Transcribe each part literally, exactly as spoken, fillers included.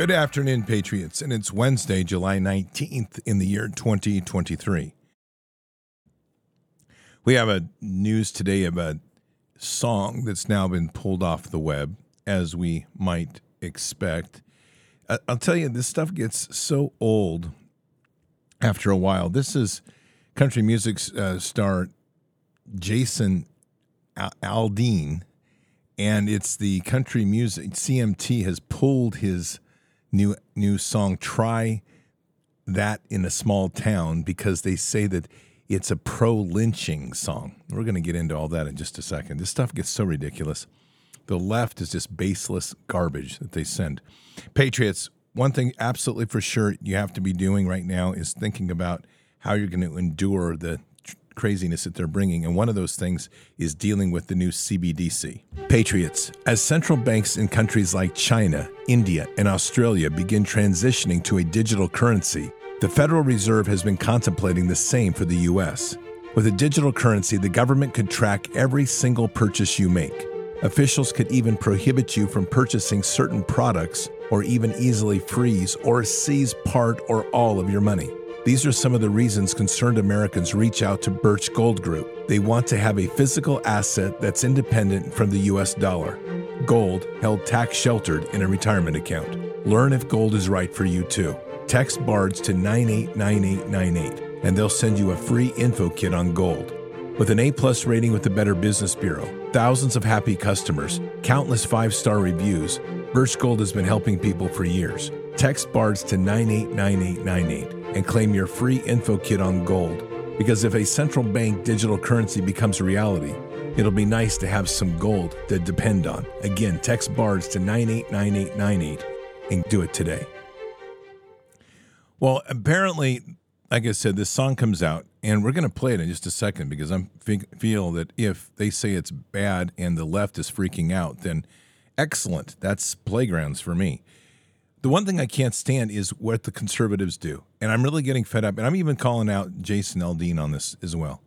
Good afternoon, Patriots, and it's Wednesday, July nineteenth in the year twenty twenty-three. We have a news today of a song that's now been pulled off the web, as we might expect. I'll tell you, this stuff gets so old after a while. This is country music uh, star Jason Aldean, and it's the country music. C M T has pulled his new new song, Try That in a Small Town, because they say that it's a pro-lynching song. We're going to get into all that in just a second. This stuff gets so ridiculous. The left is just baseless garbage that they send. Patriots, one thing absolutely for sure you have to be doing right now is thinking about how you're going to endure the tr- craziness that they're bringing. And one of those things is dealing with the new C B D C. Patriots, as central banks in countries like China, India, and Australia begin transitioning to a digital currency, the Federal Reserve has been contemplating the same for the U S. With a digital currency, the government could track every single purchase you make. Officials could even prohibit you from purchasing certain products or even easily freeze or seize part or all of your money. These are some of the reasons concerned Americans reach out to Birch Gold Group. They want to have a physical asset that's independent from the U S dollar. Gold held tax-sheltered in a retirement account. Learn if gold is right for you too. Text BARDS to nine eight nine eight nine eight, and they'll send you a free info kit on gold. With an A-plus rating with the Better Business Bureau, thousands of happy customers, countless five-star reviews, Birch Gold has been helping people for years. Text BARDS to nine eight nine eight nine eight and claim your free info kit on gold. Because if a central bank digital currency becomes a reality, it'll be nice to have some gold to depend on. Again, text BARDS to nine eight nine eight nine eight and do it today. Well, apparently, like I said, this song comes out, and we're going to play it in just a second because I feel that if they say it's bad and the left is freaking out, then excellent. That's playgrounds for me. The one thing I can't stand is what the conservatives do, and I'm really getting fed up, and I'm even calling out Jason Aldean on this as well.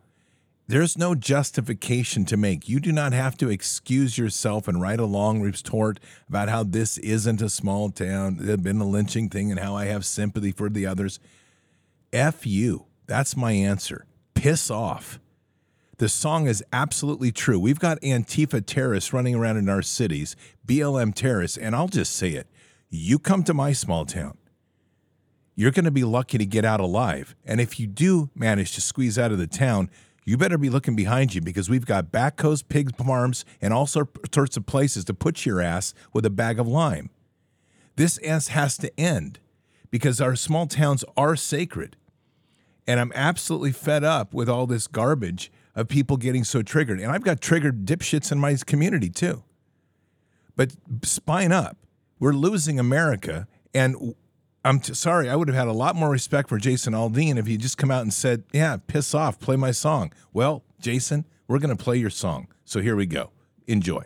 There's no justification to make. You do not have to excuse yourself and write a long retort about how this isn't a small town, there's been a lynching thing, and how I have sympathy for the others. F you. That's my answer. Piss off. The song is absolutely true. We've got Antifa terrorists running around in our cities, B L M terrorists, and I'll just say it. You come to my small town. You're going to be lucky to get out alive. And if you do manage to squeeze out of the town, you better be looking behind you because we've got backhoes, pig farms, and all sorts of places to put your ass with a bag of lime. This ass has to end because our small towns are sacred. And I'm absolutely fed up with all this garbage of people getting so triggered. And I've got triggered dipshits in my community too. But spine up. We're losing America. And I'm t- sorry, I would have had a lot more respect for Jason Aldean if he just come out and said, yeah, piss off, play my song. Well, Jason, we're going to play your song. So here we go. Enjoy.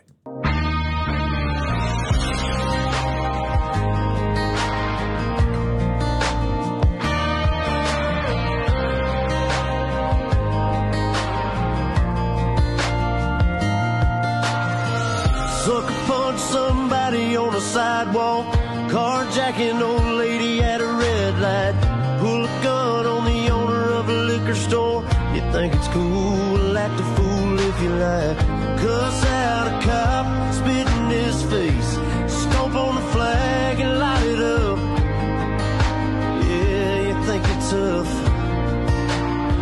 Sucker punch somebody on a sidewalk, carjacking old lady at a red light, pull a gun on the owner of a liquor store. You think it's cool, act a fool if you like. Cuss out a cop, spit in his face, stomp on the flag and light it up. Yeah, you think it's tough.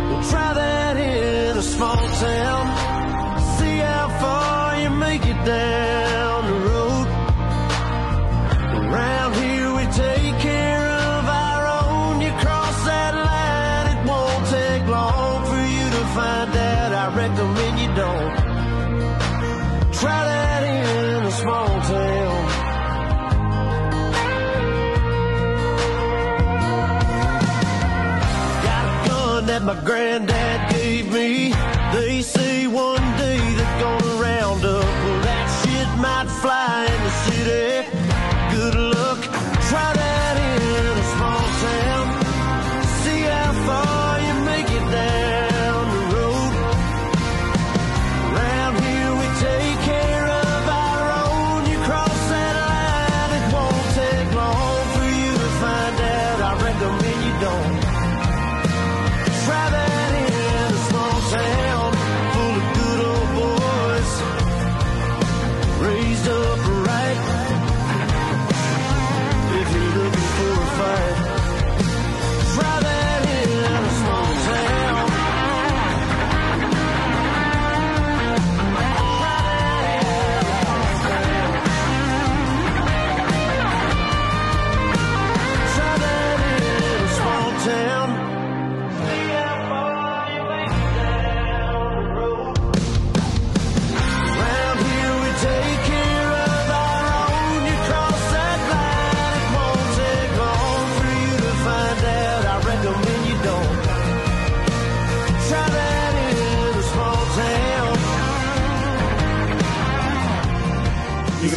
Well, try that in a small town, see how far you make it down. Try that in a small town. Got a gun that my granddad gave me. They say one day they're gonna round up. Well, that shit might fly in the city. Good luck. Try that in a small town. See how far you make it down. Take care of our own, you cross that line, it won't take long for you.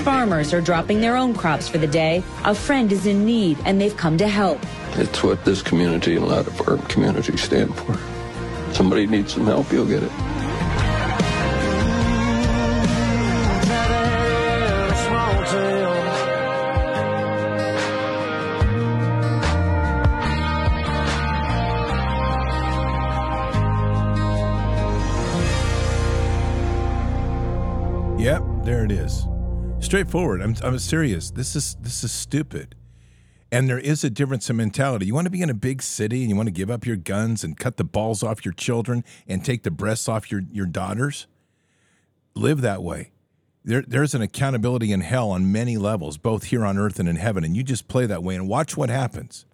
farmers are dropping their own crops for the day, a friend is in need and they've come to help. It's what this community and a lot of our communities stand for. Somebody needs some help, you'll get it. Yep, there it is. Straightforward. I'm I'm serious. This is this is stupid. And there is a difference in mentality. You want to be in a big city and you want to give up your guns and cut the balls off your children and take the breasts off your, your daughters? Live that way. There, there's an accountability in hell on many levels, both here on earth and in heaven. And you just play that way and watch what happens.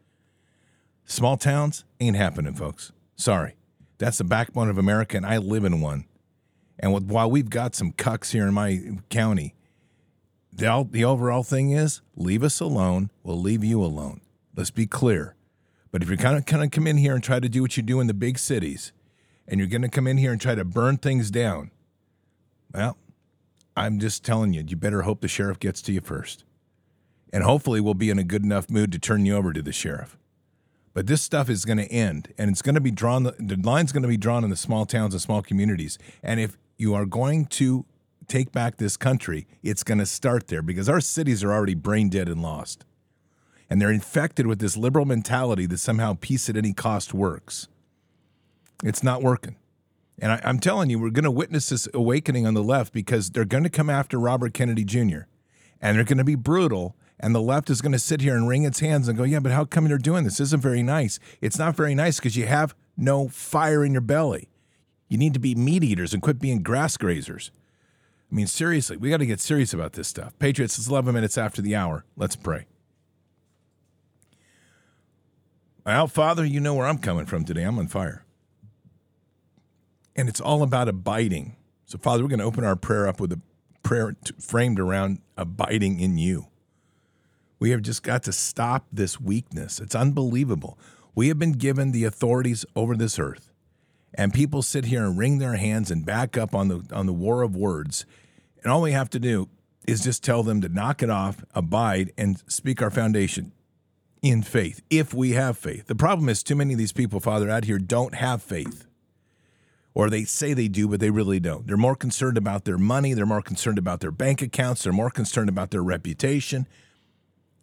Small towns ain't happening, folks. Sorry. That's the backbone of America, and I live in one. And with, while we've got some cucks here in my county, The, the overall thing is, leave us alone. We'll leave you alone. Let's be clear. But if you're kind of, kind of come in here and try to do what you do in the big cities, and you're going to come in here and try to burn things down, well, I'm just telling you, you better hope the sheriff gets to you first. And hopefully we'll be in a good enough mood to turn you over to the sheriff. But this stuff is going to end, and it's going to be drawn, the, the line's going to be drawn in the small towns and small communities. And if you are going to take back this country, it's going to start there, because our cities are already brain dead and lost. And they're infected with this liberal mentality that somehow peace at any cost works. It's not working. And I, I'm telling you, we're going to witness this awakening on the left, because they're going to come after Robert Kennedy Junior And they're going to be brutal. And the left is going to sit here and wring its hands and go, yeah, but how come they're doing this? This isn't very nice. It's not very nice because you have no fire in your belly. You need to be meat eaters and quit being grass grazers. I mean, seriously, we got to get serious about this stuff. Patriots, it's eleven minutes after the hour. Let's pray. Well, Father, you know where I'm coming from today. I'm on fire. And it's all about abiding. So, Father, we're going to open our prayer up with a prayer t- framed around abiding in you. We have just got to stop this weakness. It's unbelievable. We have been given the authorities over this earth. And people sit here and wring their hands and back up on the on the war of words. And all we have to do is just tell them to knock it off, abide, and speak our foundation in faith, if we have faith. The problem is too many of these people, Father, out here don't have faith. Or they say they do, but they really don't. They're more concerned about their money. They're more concerned about their bank accounts. They're more concerned about their reputation.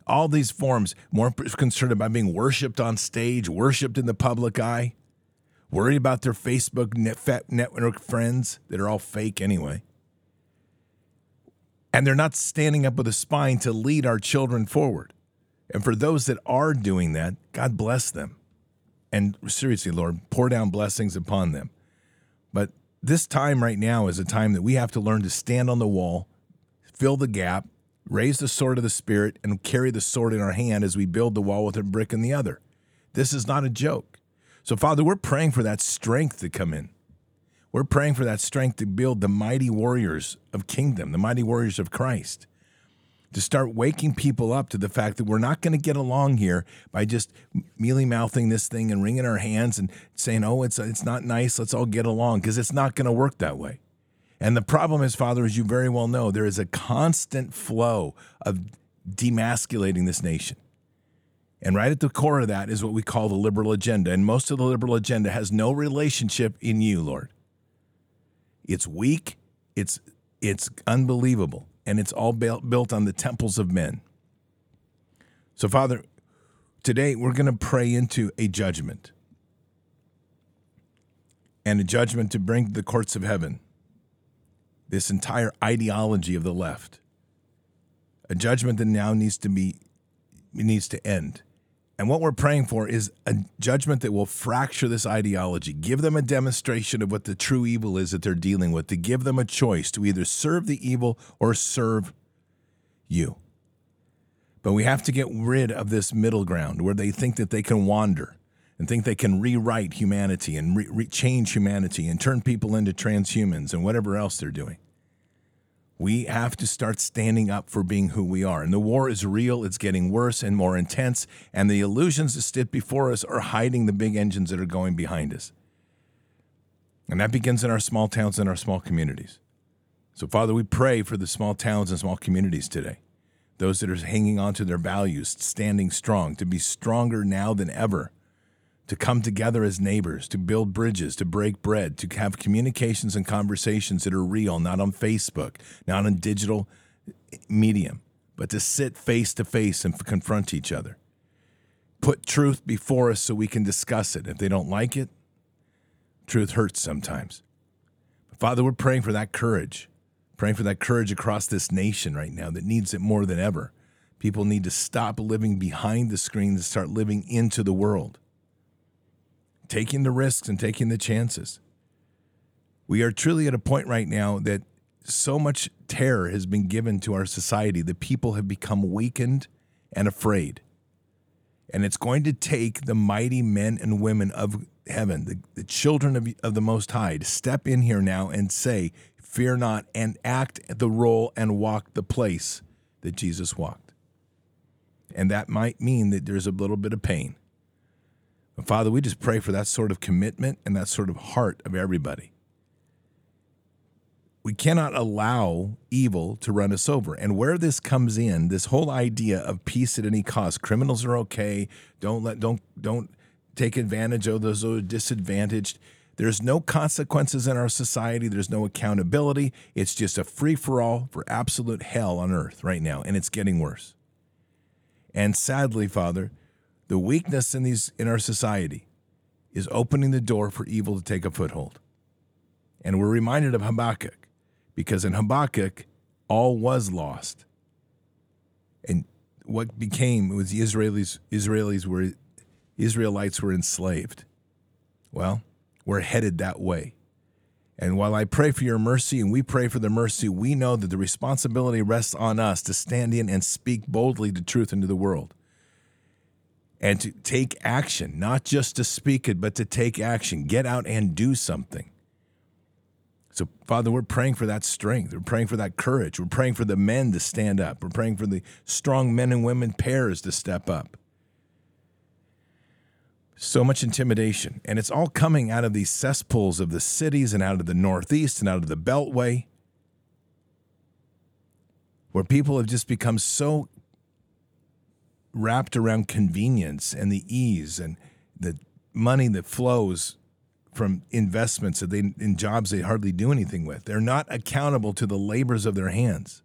All these forms, more concerned about being worshiped on stage, worshiped in the public eye. Worried about their Facebook net network friends that are all fake anyway. And they're not standing up with a spine to lead our children forward. And for those that are doing that, God bless them. And seriously, Lord, pour down blessings upon them. But this time right now is a time that we have to learn to stand on the wall, fill the gap, raise the sword of the Spirit, and carry the sword in our hand as we build the wall with a brick in the other. This is not a joke. So, Father, we're praying for that strength to come in. We're praying for that strength to build the mighty warriors of kingdom, the mighty warriors of Christ, to start waking people up to the fact that we're not going to get along here by just mealy-mouthing this thing and wringing our hands and saying, oh, it's it's not nice, let's all get along, because it's not going to work that way. And the problem is, Father, as you very well know, there is a constant flow of demasculating this nation. And right at the core of that is what we call the liberal agenda. And most of the liberal agenda has no relationship in you, Lord. It's weak, it's it's unbelievable, and it's all built on the temples of men. So, Father, today we're going to pray into a judgment. And a judgment to bring to the courts of heaven this entire ideology of the left. A judgment that now needs to be, it needs to end. And what we're praying for is a judgment that will fracture this ideology, give them a demonstration of what the true evil is that they're dealing with, to give them a choice to either serve the evil or serve you. But we have to get rid of this middle ground where they think that they can wander and think they can rewrite humanity and re- re- change humanity and turn people into transhumans and whatever else they're doing. We have to start standing up for being who we are. And the war is real. It's getting worse and more intense. And the illusions that sit before us are hiding the big engines that are going behind us. And that begins in our small towns and our small communities. So, Father, we pray for the small towns and small communities today, those that are hanging on to their values, standing strong, to be stronger now than ever, to come together as neighbors, to build bridges, to break bread, to have communications and conversations that are real, not on Facebook, not on digital medium, but to sit face to face and confront each other. Put truth before us so we can discuss it. If they don't like it, truth hurts sometimes. But Father, we're praying for that courage, praying for that courage across this nation right now that needs it more than ever. People need to stop living behind the screen and start living into the world, taking the risks and taking the chances. We are truly at a point right now that so much terror has been given to our society that people have become weakened and afraid. And it's going to take the mighty men and women of heaven, the, the children of, of the Most High, to step in here now and say, fear not, and act the role and walk the place that Jesus walked. And that might mean that there's a little bit of pain. But Father, we just pray for that sort of commitment and that sort of heart of everybody. We cannot allow evil to run us over. And where this comes in, this whole idea of peace at any cost, criminals are okay, don't let, don't, don't take advantage of those who are disadvantaged. There's no consequences in our society. There's no accountability. It's just a free-for-all for absolute hell on earth right now, and it's getting worse. And sadly, Father, the weakness in these in our society is opening the door for evil to take a foothold. And we're reminded of Habakkuk, because in Habakkuk, all was lost. And what became was the Israelis, Israelis were, Israelites were enslaved. Well, we're headed that way. And while I pray for your mercy and we pray for the mercy, we know that the responsibility rests on us to stand in and speak boldly the truth into the world. And to take action, not just to speak it, but to take action. Get out and do something. So, Father, we're praying for that strength. We're praying for that courage. We're praying for the men to stand up. We're praying for the strong men and women pairs to step up. So much intimidation. And it's all coming out of these cesspools of the cities and out of the Northeast and out of the Beltway, where people have just become so wrapped around convenience and the ease and the money that flows from investments that they in jobs they hardly do anything with. They're not accountable to the labors of their hands.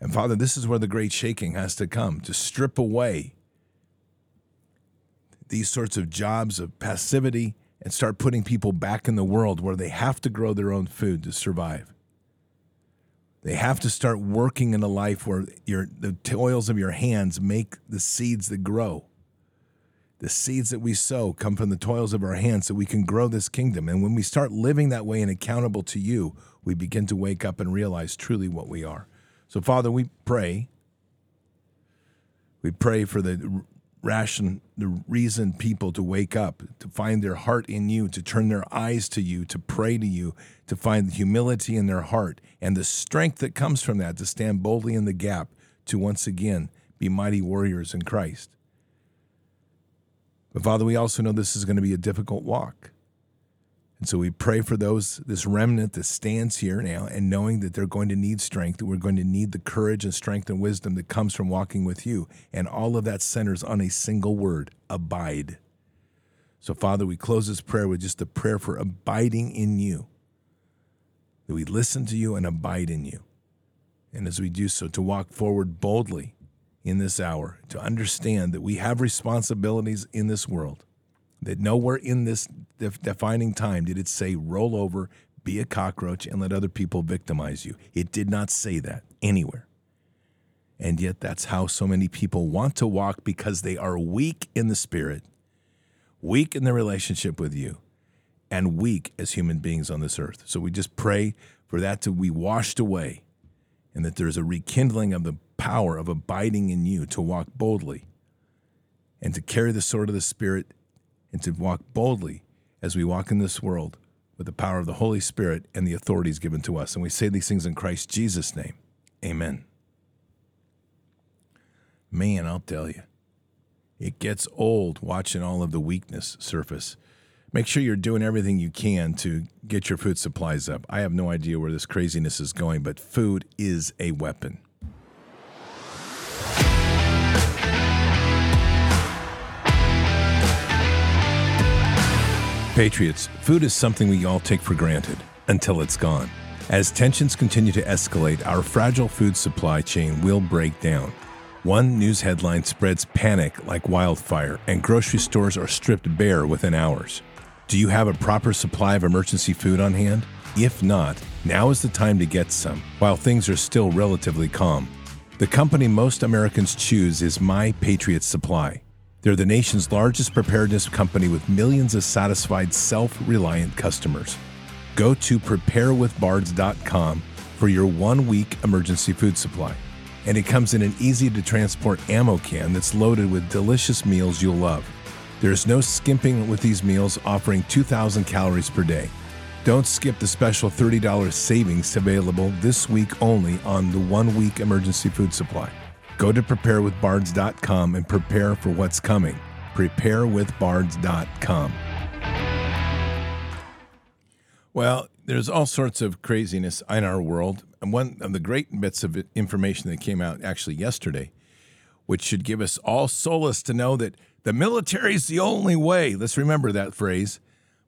And Father, this is where the great shaking has to come, to strip away these sorts of jobs of passivity and start putting people back in the world where they have to grow their own food to survive. They have to start working in a life where your, the toils of your hands make the seeds that grow. The seeds that we sow come from the toils of our hands so we can grow this kingdom. And when we start living that way and accountable to you, we begin to wake up and realize truly what we are. So, Father, we pray. We pray for the ration, the reason people to wake up, to find their heart in you, to turn their eyes to you, to pray to you, to find the humility in their heart and the strength that comes from that to stand boldly in the gap to once again be mighty warriors in Christ. But, Father, we also know this is going to be a difficult walk. And so we pray for those, this remnant that stands here now and knowing that they're going to need strength, that we're going to need the courage and strength and wisdom that comes from walking with you. And all of that centers on a single word, abide. So, Father, we close this prayer with just the prayer for abiding in you, that we listen to you and abide in you. And as we do so, to walk forward boldly in this hour, to understand that we have responsibilities in this world, that nowhere in this def- defining time did it say, roll over, be a cockroach, and let other people victimize you. It did not say that anywhere. And yet that's how so many people want to walk, because they are weak in the spirit, weak in their relationship with you, and weak as human beings on this earth. So we just pray for that to be washed away, and that there's a rekindling of the power of abiding in you to walk boldly and to carry the sword of the Spirit and to walk boldly as we walk in this world with the power of the Holy Spirit and the authorities given to us. And we say these things in Christ Jesus' name. Amen. Man, I'll tell you, it gets old watching all of the weakness surface. make sure you're doing everything you can to get your food supplies up. I have no idea where this craziness is going, but food is a weapon. Patriots, food is something we all take for granted until it's gone. As tensions continue to escalate, our fragile food supply chain will break down. One news headline spreads panic like wildfire, and grocery stores are stripped bare within hours. Do you have a proper supply of emergency food on hand? If not, now is the time to get some, while things are still relatively calm. The company most Americans choose is My Patriot Supply. They're the nation's largest preparedness company with millions of satisfied, self-reliant customers. Go to prepare with bards dot com for your one-week emergency food supply. And it comes in an easy-to-transport ammo can that's loaded with delicious meals you'll love. There's no skimping with these meals, offering two thousand calories per day. Don't skip the special thirty dollars savings available this week only on the one-week emergency food supply. Go to prepare with bards dot com and prepare for what's coming. prepare with bards dot com. Well, there's all sorts of craziness in our world. And one of the great bits of information that came out actually yesterday, which should give us all solace to know that the military is the only way. Let's remember that phrase.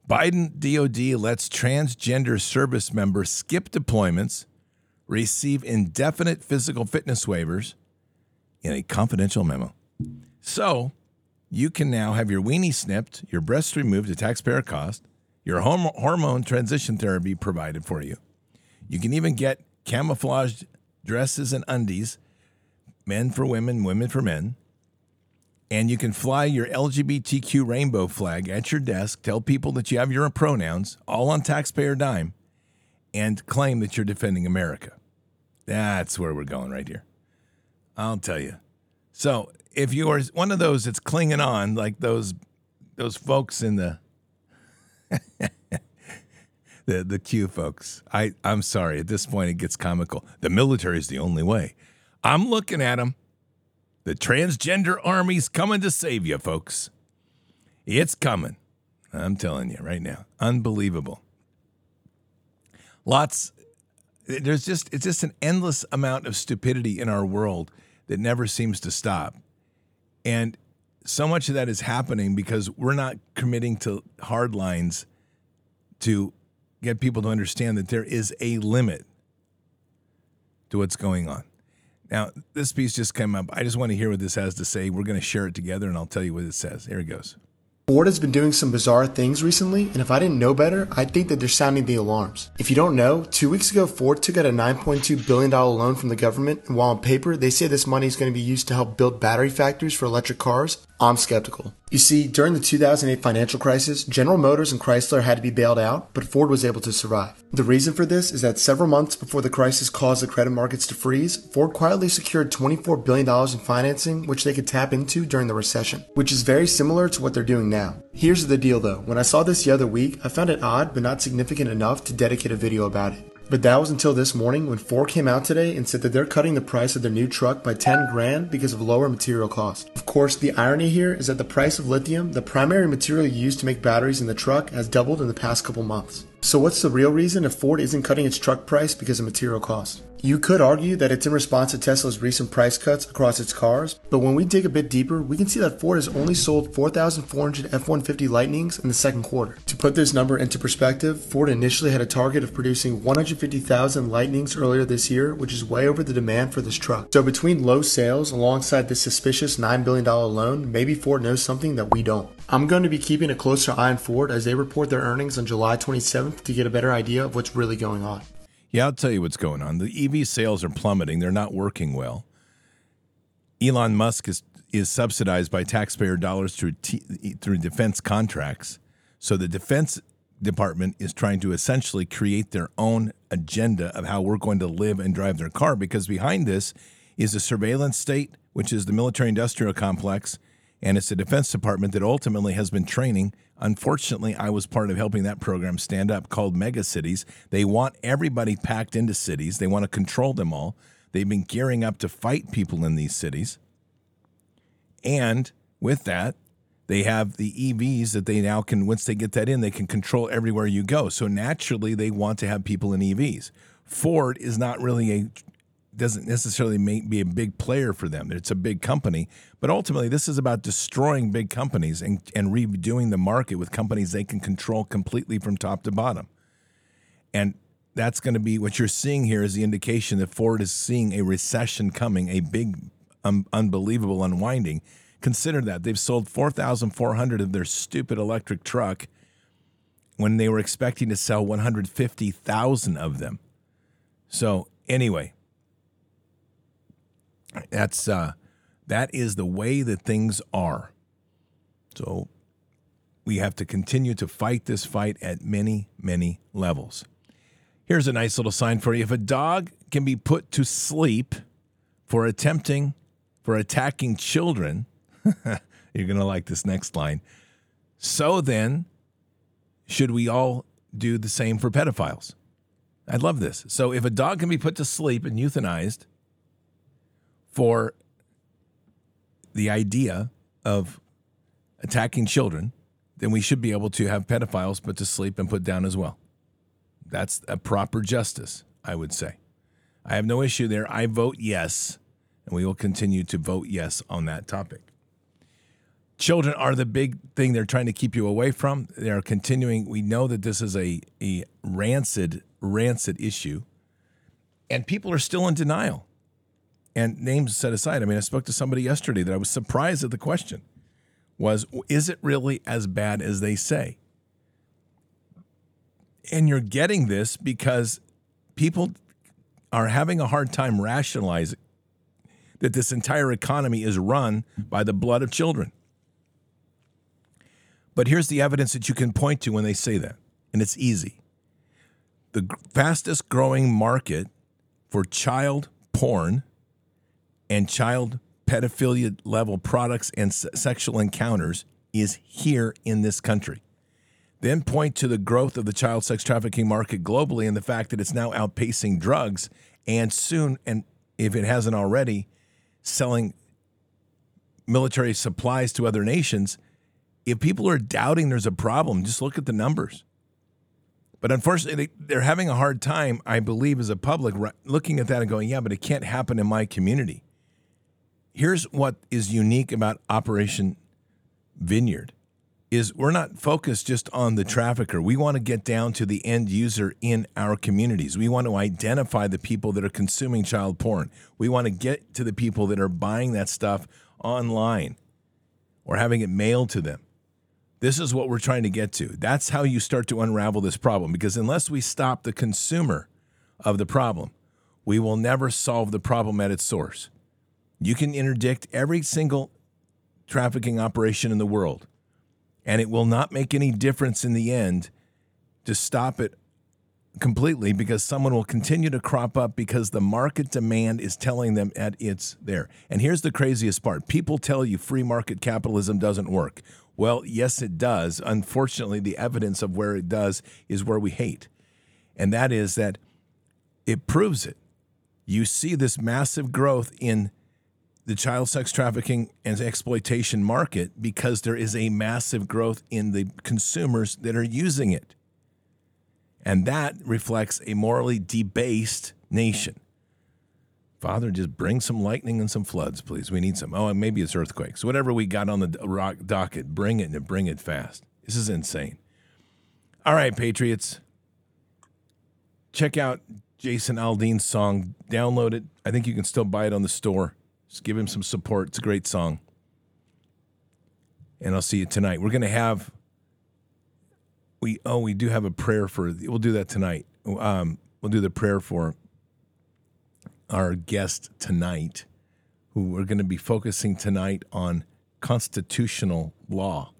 Biden D O D lets transgender service members skip deployments, receive indefinite physical fitness waivers, in a confidential memo. So you can now have your weenie snipped, your breasts removed at taxpayer cost, your hormone transition therapy provided for you. You can even get camouflaged dresses and undies, men for women, women for men. And you can fly your L G B T Q rainbow flag at your desk, tell people that you have your pronouns, all on taxpayer dime, and claim that you're defending America. That's where we're going right here. I'll tell you. So if you are one of those that's clinging on, like those those folks in the the the Q folks, I, I'm sorry. At this point, it gets comical. The military is the only way. I'm looking at them. The transgender army's coming to save you, folks. It's coming. I'm telling you right now. Unbelievable. Lots. There's just it's just an endless amount of stupidity in our world that never seems to stop. And so much of that is happening because we're not committing to hard lines to get people to understand that there is a limit to what's going on. Now, this piece just came up. I just want to hear what this has to say. We're going to share it together, and I'll tell you what it says. Here it goes. Ford has been doing some bizarre things recently, and if I didn't know better, I'd think that they're sounding the alarms. If you don't know, two weeks ago, Ford took out a nine point two billion dollars loan from the government, and while on paper, they say this money is going to be used to help build battery factories for electric cars, I'm skeptical. You see, during the two thousand eight financial crisis, General Motors and Chrysler had to be bailed out, but Ford was able to survive. The reason for this is that several months before the crisis caused the credit markets to freeze, Ford quietly secured twenty-four billion dollars in financing, which they could tap into during the recession, which is very similar to what they're doing now. Here's the deal though, when I saw this the other week, I found it odd but not significant enough to dedicate a video about it. But that was until this morning when Ford came out today and said that they're cutting the price of their new truck by ten grand because of lower material cost. Of course, the irony here is that the price of lithium, the primary material used to make batteries in the truck, has doubled in the past couple months. So what's the real reason if Ford isn't cutting its truck price because of material cost? You could argue that it's in response to Tesla's recent price cuts across its cars, but when we dig a bit deeper, we can see that Ford has only sold four thousand four hundred F one fifty Lightnings in the second quarter. To put this number into perspective, Ford initially had a target of producing one hundred fifty thousand Lightnings earlier this year, which is way over the demand for this truck. So between low sales alongside this suspicious nine billion dollars loan, maybe Ford knows something that we don't. I'm going to be keeping a closer eye on Ford as they report their earnings on July twenty-seventh to get a better idea of what's really going on. Yeah, I'll tell you what's going on. The E V sales are plummeting. They're not working well. Elon Musk is, is subsidized by taxpayer dollars through t- through defense contracts. So the Defense Department is trying to essentially create their own agenda of how we're going to live and drive their car, because behind this is a surveillance state, which is the military-industrial complex, and it's the Defense Department that ultimately has been training. Unfortunately, I was part of helping that program stand up, called Mega Cities. They want everybody packed into cities. They want to control them all. They've been gearing up to fight people in these cities. And with that, They have the E Vs that they now can, once they get that in, they can control everywhere you go. So naturally, they want to have people in E Vs. Ford is not really a, doesn't necessarily make, be a big player for them. It's a big company. But ultimately, this is about destroying big companies and, and redoing the market with companies they can control completely from top to bottom. And that's going to be what you're seeing here is the indication that Ford is seeing a recession coming, a big, um, unbelievable unwinding. Consider that. They've sold four thousand four hundred of their stupid electric truck when they were expecting to sell one hundred fifty thousand of them. So anyway, that's uh, that is the way that things are. So we have to continue to fight this fight at many, many levels. Here's a nice little sign for you. If a dog can be put to sleep for attempting, for attacking children... You're going to like this next line. So then, should we all do the same for pedophiles? I love this. So if a dog can be put to sleep and euthanized for the idea of attacking children, then we should be able to have pedophiles put to sleep and put down as well. That's a proper justice, I would say. I have no issue there. I vote yes, and we will continue to vote yes on that topic. Children are the big thing they're trying to keep you away from. They are continuing. We know that this is a, a rancid, rancid issue. And people are still in denial. And names set aside. I mean, I spoke to somebody yesterday that I was surprised at the question. Was, is it really as bad as they say? And you're getting this because people are having a hard time rationalizing that this entire economy is run by the blood of children. But here's the evidence that you can point to when they say that, and it's easy. The fastest growing market for child porn and child pedophilia level products and sexual encounters is here in this country. Then point to the growth of the child sex trafficking market globally and the fact that it's now outpacing drugs and soon, and if it hasn't already, selling military supplies to other nations. If people are doubting there's a problem, just look at the numbers. But unfortunately, they're having a hard time, I believe, as a public, looking at that and going, yeah, but it can't happen in my community. Here's what is unique about Operation Vineyard is we're not focused just on the trafficker. We want to get down to the end user in our communities. We want to identify the people that are consuming child porn. We want to get to the people that are buying that stuff online or having it mailed to them. This is what we're trying to get to. That's how you start to unravel this problem, because unless we stop the consumer of the problem, we will never solve the problem at its source. You can interdict every single trafficking operation in the world, and it will not make any difference in the end to stop it completely, because someone will continue to crop up because the market demand is telling them that it's there. And here's the craziest part. People tell you free market capitalism doesn't work. Well, yes, it does. Unfortunately, the evidence of where it does is where we hate. And that is that it proves it. You see this massive growth in the child sex trafficking and exploitation market because there is a massive growth in the consumers that are using it. And that reflects a morally debased nation. Father, just bring some lightning and some floods, please. We need some. Oh, and maybe it's earthquakes. Whatever we got on the rock docket, bring it and bring it fast. This is insane. All right, Patriots. Check out Jason Aldean's song. Download it. I think you can still buy it on the store. Just give him some support. It's a great song. And I'll see you tonight. We're going to have... We oh we do have a prayer for we'll do that tonight. Um, we'll do the prayer for our guest tonight, who we're going to be focusing tonight on constitutional law,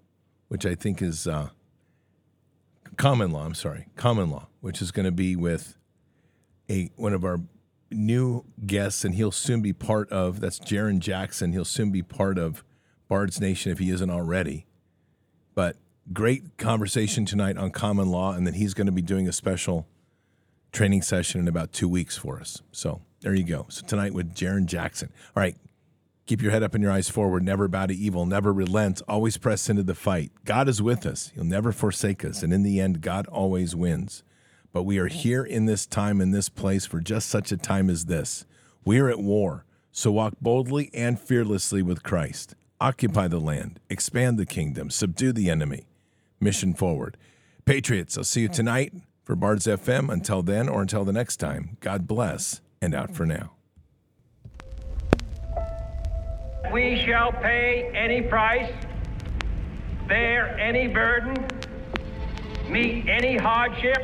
which I think is uh, common law. I'm sorry, common law, which is going to be with a one of our new guests, and he'll soon be part of. That's Jaron Jackson. He'll soon be part of Bards Nation if he isn't already, but. Great conversation tonight on common law, and then he's going to be doing a special training session in about two weeks for us. So there you go. So tonight with Jaron Jackson. All right, Keep your head up and your eyes forward. Never bow to evil. Never relent. Always press into the fight. God is with us. He'll never forsake us. And in the end, God always wins. But we are here in this time, in this place, for just such a time as this. We are at war. So walk boldly and fearlessly with Christ. Occupy the land. Expand the kingdom. Subdue the enemy. Mission forward. Patriots, I'll see you tonight for Bards F M. Until then, or until the next time, God bless, and out for now. We shall pay any price, bear any burden, meet any hardship,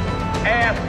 Ask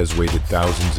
Has waited thousands